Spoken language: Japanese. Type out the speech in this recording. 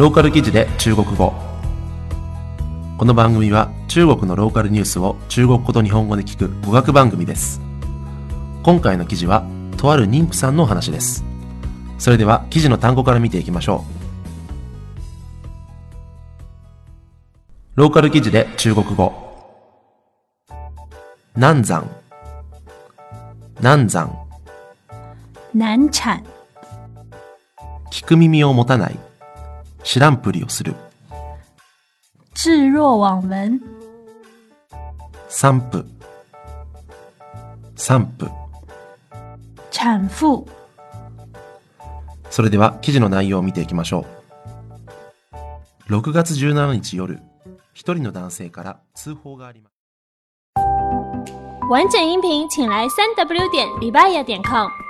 ローカル記事で中国語。この番組は中国のローカルニュースを中国語と日本語で聞く語学番組です。今回の記事はとある妊婦さんのお話です。それでは記事の単語から見ていきましょう。ローカル記事で中国語。難産。難産。難産。聞く耳を持たない。知らんぷりをする。置若罔聞。産婦。産婦。产妇。それでは記事の内容を見ていきましょう。6月17日夜、一人の男性から通報があります。完整音频请来 3w.livaia.com。